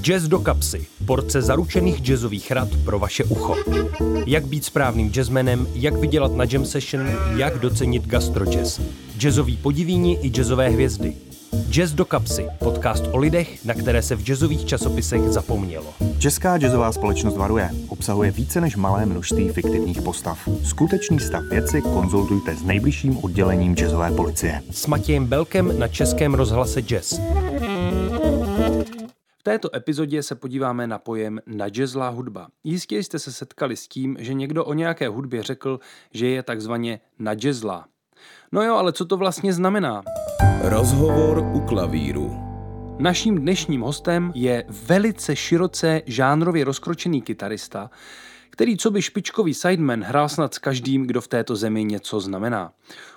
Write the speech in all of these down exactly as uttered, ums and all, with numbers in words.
Jazz do kapsy, porce zaručených jazzových rad pro vaše ucho. Jak být správným jazzmenem, jak vydělat na jam session, jak docenit gastrojazz. Jazzoví podivíni i jazzové hvězdy. Jazz do kapsy, podcast o lidech, na které se v jazzových časopisech zapomnělo. Česká jazzová společnost varuje. Obsahuje více než malé množství fiktivních postav. Skutečný stav věci konzultujte s nejbližším oddělením jazzové policie. S Matějem Belkem na Českém rozhlase Jazz. V této epizodě se podíváme na pojem najazzlá hudba. Jistě jste se setkali s tím, že někdo o nějaké hudbě řekl, že je takzvaně najazzlá. No jo, ale co to vlastně znamená? Rozhovor u klavíru. Naším dnešním hostem je velice široce žánrově rozkročený kytarista, který coby špičkový sideman hrál snad s každým, kdo v této zemi něco znamená.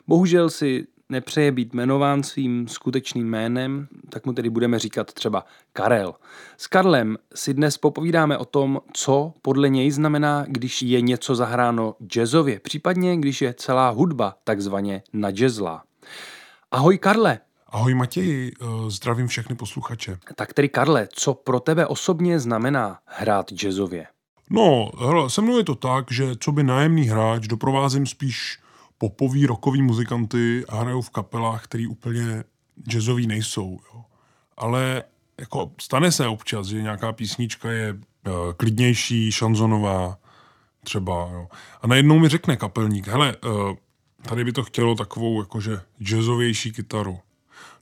Bohužel si nepřeje být jmenován svým skutečným jménem, tak mu tedy budeme říkat třeba Karel. S Karlem si dnes popovídáme o tom, co podle něj znamená, když je něco zahráno jazzově, případně když je celá hudba takzvaně najazzlá. Ahoj Karle. Ahoj Matěji, zdravím všechny posluchače. Tak tedy Karle, co pro tebe osobně znamená hrát jazzově? No, hele, se mnou je to tak, že coby nájemný hráč doprovázím spíš popoví, rokoví muzikanty a hrajou v kapelách, který úplně jazzový nejsou. Jo. Ale jako stane se občas, že nějaká písnička je uh, klidnější, šanzonová třeba. Jo. A najednou mi řekne kapelník, hele, uh, tady by to chtělo takovou jakože jazzovější kytaru.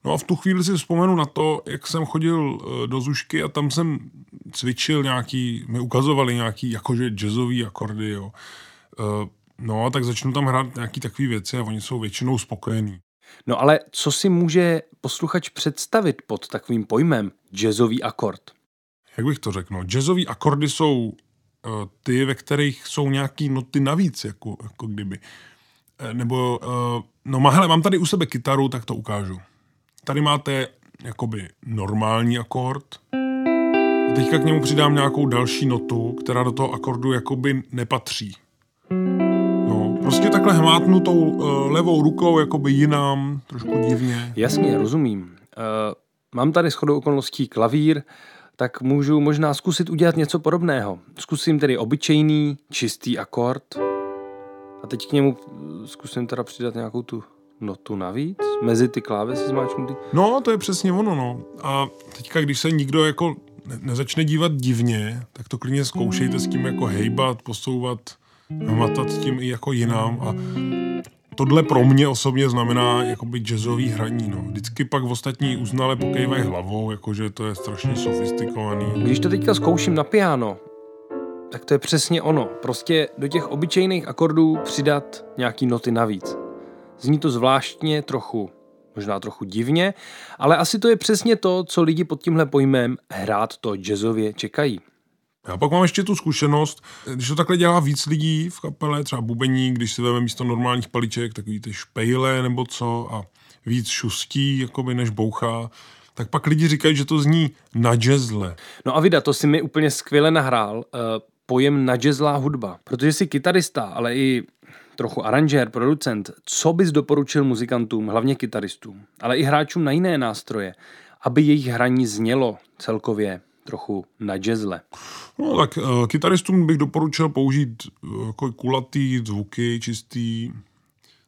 No a v tu chvíli si vzpomenu na to, jak jsem chodil uh, do Zušky a tam jsem cvičil nějaký, mi ukazovali nějaký jakože jazzový akordy, jo. Uh, No a tak začnu tam hrát nějaký takový věci a oni jsou většinou spokojení. No ale co si může posluchač představit pod takovým pojmem jazzový akord? Jak bych to řekl? No, jazzový akordy jsou uh, ty, ve kterých jsou nějaký noty navíc, jako, jako kdyby. E, nebo, uh, no hele, mám tady u sebe kytaru, tak to ukážu. Tady máte jakoby normální akord. A teďka k němu přidám nějakou další notu, která do toho akordu jakoby nepatří. Prostě takhle hmátnu tou uh, levou rukou, jakoby jinam, trošku divně. Jasně, rozumím. Uh, mám tady shodou okolností klavír, tak můžu možná zkusit udělat něco podobného. Zkusím tedy obyčejný, čistý akord. A teď k němu zkusím teda přidat nějakou tu notu navíc, mezi ty klávesy zmáčknutý. No, to je přesně ono, no. A teďka, když se nikdo jako nezačne dívat divně, tak to klidně zkoušejte s tím jako hejbat, posouvat, matat tím i jako jinam a tohle pro mě osobně znamená jakoby jazzový hraní, no. Vždycky pak ostatní uznale pokejvají hlavou, jakože to je strašně sofistikovaný. Když to teďka zkouším na piano, tak to je přesně ono. Prostě do těch obyčejných akordů přidat nějaký noty navíc. Zní to zvláštně, trochu, možná trochu divně, ale asi to je přesně to, co lidi pod tímhle pojmem hrát to jazzově čekají. Já pak mám ještě tu zkušenost, když to takhle dělá víc lidí v kapele, třeba bubení, když si veme místo normálních paliček, takový ty špejle nebo co a víc šustí, jakoby, než bouchá, tak pak lidi říkají, že to zní najazzle. No a Vida, to si mi úplně skvěle nahrál uh, pojem najazzlá hudba, protože jsi kytarista, ale i trochu aranžér, producent. Co bys doporučil muzikantům, hlavně kytaristům, ale i hráčům na jiné nástroje, aby jejich hraní znělo celkově trochu najazzle? No tak uh, kytaristům bych doporučil použít uh, jako kulatý zvuky, čistý,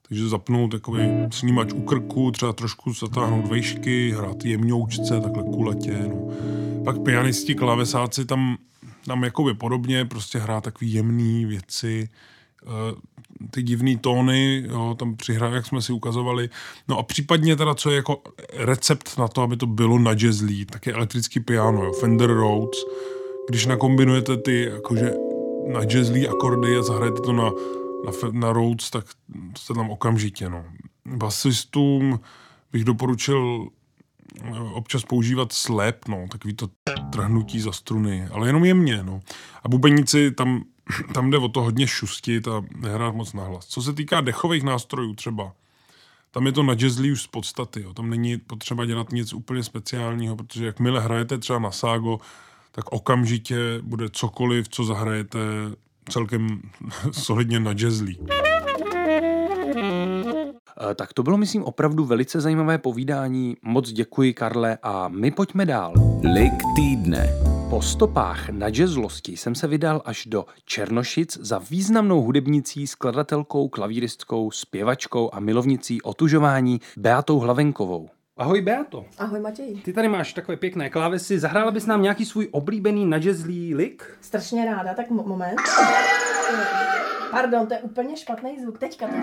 takže zapnout takový snímač u krku, třeba trošku zatáhnout vejšky, hrát jemňoučce, takhle kulatě. No. Pak pianisti, klávesáci, tam, tam jakoby podobně, prostě hrát takový jemný věci, uh, ty divný tóny, jo, tam přihrá, jak jsme si ukazovali. No a případně teda, co je jako recept na to, aby to bylo najazzlý, tak je elektrický piano, jo, Fender Rhodes. Když nakombinujete ty jakože najazzlý akordy a zahrajete to na, na, na Rhodes, tak jste tam okamžitě, no. Basistům bych doporučil občas používat slap, no, takový to trhnutí za struny, ale jenom jemně, no. A bubeníci tam Tam jde o to hodně šustit a nehrát moc nahlas. Co se týká dechových nástrojů třeba, tam je to najazzlý už z podstaty. Jo. Tam není potřeba dělat nic úplně speciálního, protože jakmile hrajete třeba na ságo, tak okamžitě bude cokoliv, co zahrajete, celkem solidně najazzlý. Tak to bylo, myslím, opravdu velice zajímavé povídání. Moc děkuji, Karle, a my pojďme dál. Lik týdne. Po stopách Najazzlosti jsem se vydal až do Černošic za významnou hudebnicí, skladatelkou, klavíristkou, zpěvačkou a milovnicí otužování Beatou Hlavenkovou. Ahoj Beato. Ahoj Matěj. Ty tady máš takové pěkné klávesy. Zahrála bys nám nějaký svůj oblíbený najazzlý lik? Strašně ráda, tak mo- moment. Pardon, to je úplně špatný zvuk. Teďka to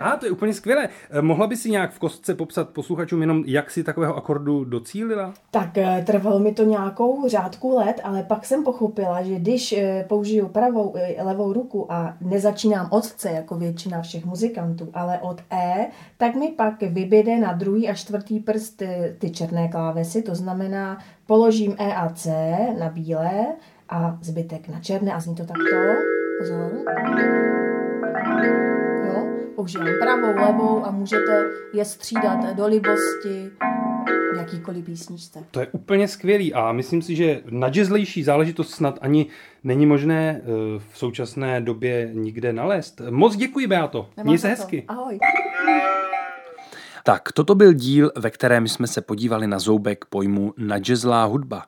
A ah, to je úplně skvělé. Mohla by si nějak v kostce popsat posluchačům jenom, jak si takového akordu docílila? Tak trvalo mi to nějakou řádku let, ale pak jsem pochopila, že když použiju pravou levou ruku a nezačínám od C, jako většina všech muzikantů, ale od E, tak mi pak vyběde na druhý a čtvrtý prst ty černé klávesy, to znamená položím E a C na bílé a zbytek na černé a zní to takto. Pozor. Používám pravou, levou a můžete je střídat do libosti v jakýkoliv písničce. To je úplně skvělý a myslím si, že nadžezlejší záležitost snad ani není možné v současné době nikde nalézt. Moc děkuji, Beato. Měj se hezky. Ahoj. Tak, toto byl díl, ve kterém jsme se podívali na zoubek pojmu nadžezlá hudba.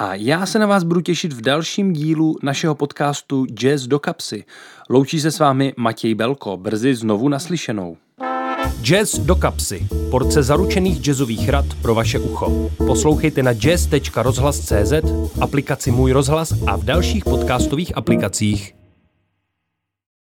A já se na vás budu těšit v dalším dílu našeho podcastu Jazz do kapsy. Loučí se s vámi Matěj Belko, brzy znovu naslyšenou. Jazz do kapsy. Porce zaručených jazzových rad pro vaše ucho. Poslouchejte na jazz tečka rozhlas tečka cé zet, aplikaci Můj rozhlas a v dalších podcastových aplikacích.